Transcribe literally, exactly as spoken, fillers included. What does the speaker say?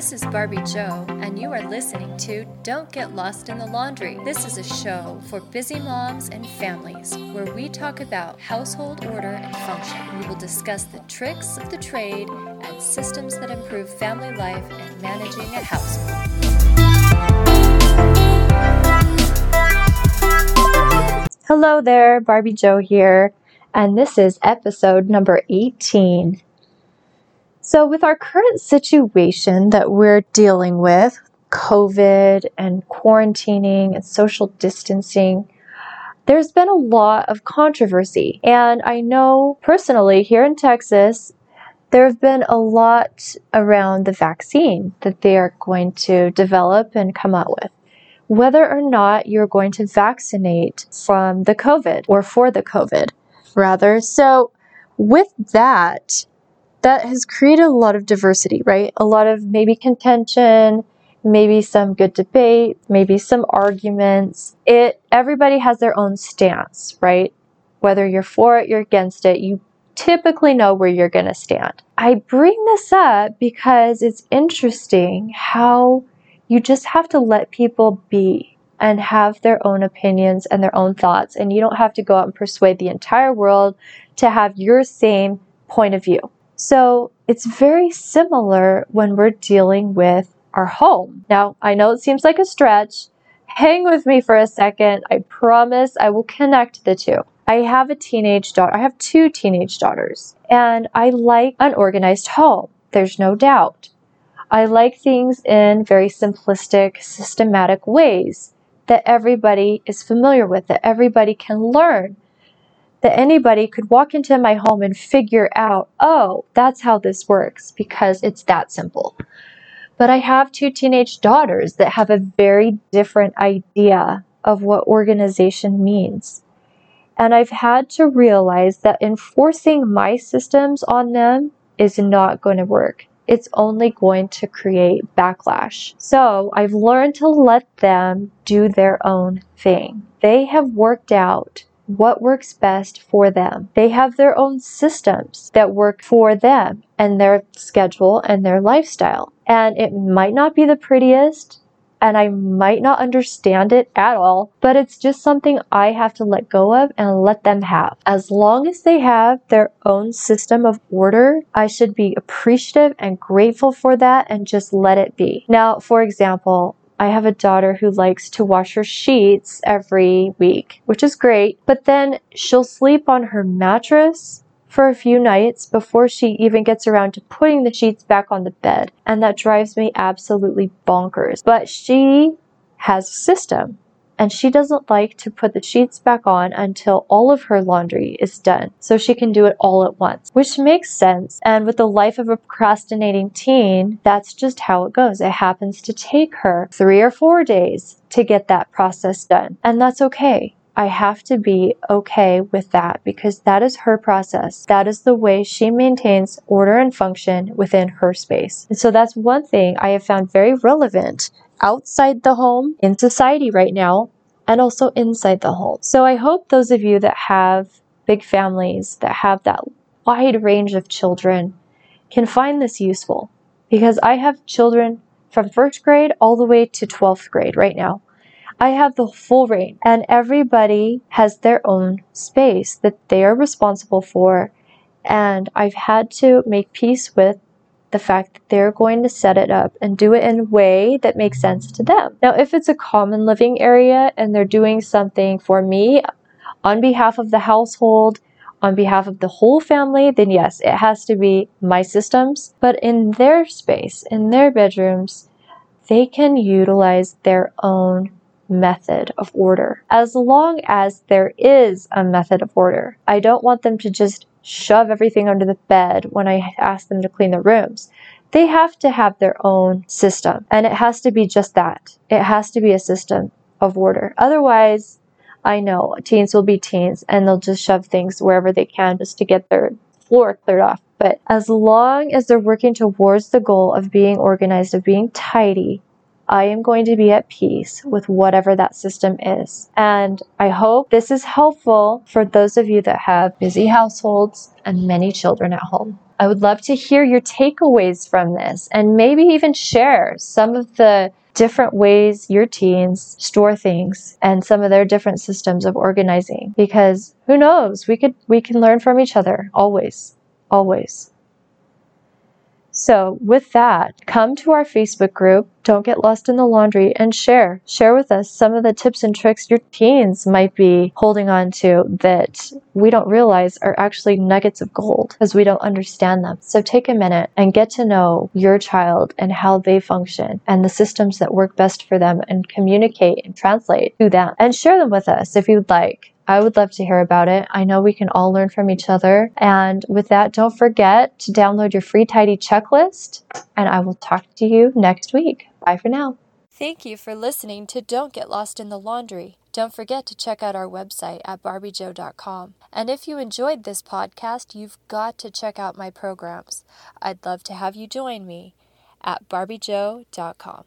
This is Barbie Jo, and you are listening to Don't Get Lost in the Laundry. This is a show for busy moms and families where we talk about household order and function. We will discuss the tricks of the trade and systems that improve family life and managing a household. Hello there, Barbie Jo here, and this is episode number eighteen. So with our current situation that we're dealing with, COVID and quarantining and social distancing, there's been a lot of controversy. And I know personally here in Texas, there have been a lot around the vaccine that they are going to develop and come out with. Whether or not you're going to vaccinate from the COVID or for the COVID, rather. So with that, that has created a lot of diversity, right? A lot of maybe contention, maybe some good debate, maybe some arguments. It, everybody has their own stance, right? Whether you're for it, you're against it, you typically know where you're going to stand. I bring this up because it's interesting how you just have to let people be and have their own opinions and their own thoughts. And you don't have to go out and persuade the entire world to have your same point of view. So it's very similar when we're dealing with our home. Now, I know it seems like a stretch. Hang with me for a second. I promise I will connect the two. I have a teenage daughter. I have two teenage daughters, and I like an organized home. There's no doubt. I like things in very simplistic, systematic ways that everybody is familiar with, that everybody can learn. That anybody could walk into my home and figure out, oh, that's how this works, because it's that simple. But I have two teenage daughters that have a very different idea of what organization means. And I've had to realize that enforcing my systems on them is not going to work. It's only going to create backlash. So I've learned to let them do their own thing. They have worked out what works best for them. They have their own systems that work for them and their schedule and their lifestyle. And it might not be the prettiest, and I might not understand it at all, but it's just something I have to let go of and let them have. As long as they have their own system of order, I should be appreciative and grateful for that and just let it be. Now, for example, I have a daughter who likes to wash her sheets every week, which is great, but then she'll sleep on her mattress for a few nights before she even gets around to putting the sheets back on the bed, and that drives me absolutely bonkers. But she has a system, and she doesn't like to put the sheets back on until all of her laundry is done, so she can do it all at once, which makes sense. And with the life of a procrastinating teen, that's just how it goes. It happens to take her three or four days to get that process done, and that's okay. I have to be okay with that because that is her process. That is the way she maintains order and function within her space. And so that's one thing I have found very relevant outside the home, in society right now, and also inside the home. So I hope those of you that have big families, that have that wide range of children, can find this useful, because I have children from first grade all the way to twelfth grade right now. I have the full range, and everybody has their own space that they are responsible for, and I've had to make peace with the fact that they're going to set it up and do it in a way that makes sense to them. Now, if it's a common living area and they're doing something for me on behalf of the household, on behalf of the whole family, then yes, it has to be my systems. But in their space, in their bedrooms, they can utilize their own method of order. As long as there is a method of order, I don't want them to just shove everything under the bed when I ask them to clean their rooms. They have to have their own system, and it has to be just that. It has to be a system of order. Otherwise, I know teens will be teens, and they'll just shove things wherever they can just to get their floor cleared off. But as long as they're working towards the goal of being organized, of being tidy, I am going to be at peace with whatever that system is. And I hope this is helpful for those of you that have busy households and many children at home. I would love to hear your takeaways from this and maybe even share some of the different ways your teens store things and some of their different systems of organizing, because who knows, we could we can learn from each other always, always. So with that, come to our Facebook group, Don't Get Lost in the Laundry, and share. Share with us some of the tips and tricks your teens might be holding on to that we don't realize are actually nuggets of gold because we don't understand them. So take a minute and get to know your child and how they function and the systems that work best for them, and communicate and translate to them. And share them with us if you'd like. I would love to hear about it. I know we can all learn from each other. And with that, don't forget to download your free tidy checklist, and I will talk to you next week. Bye for now. Thank you for listening to Don't Get Lost in the Laundry. Don't forget to check out our website at barbie joe dot com. And if you enjoyed this podcast, you've got to check out my programs. I'd love to have you join me at barbie joe dot com.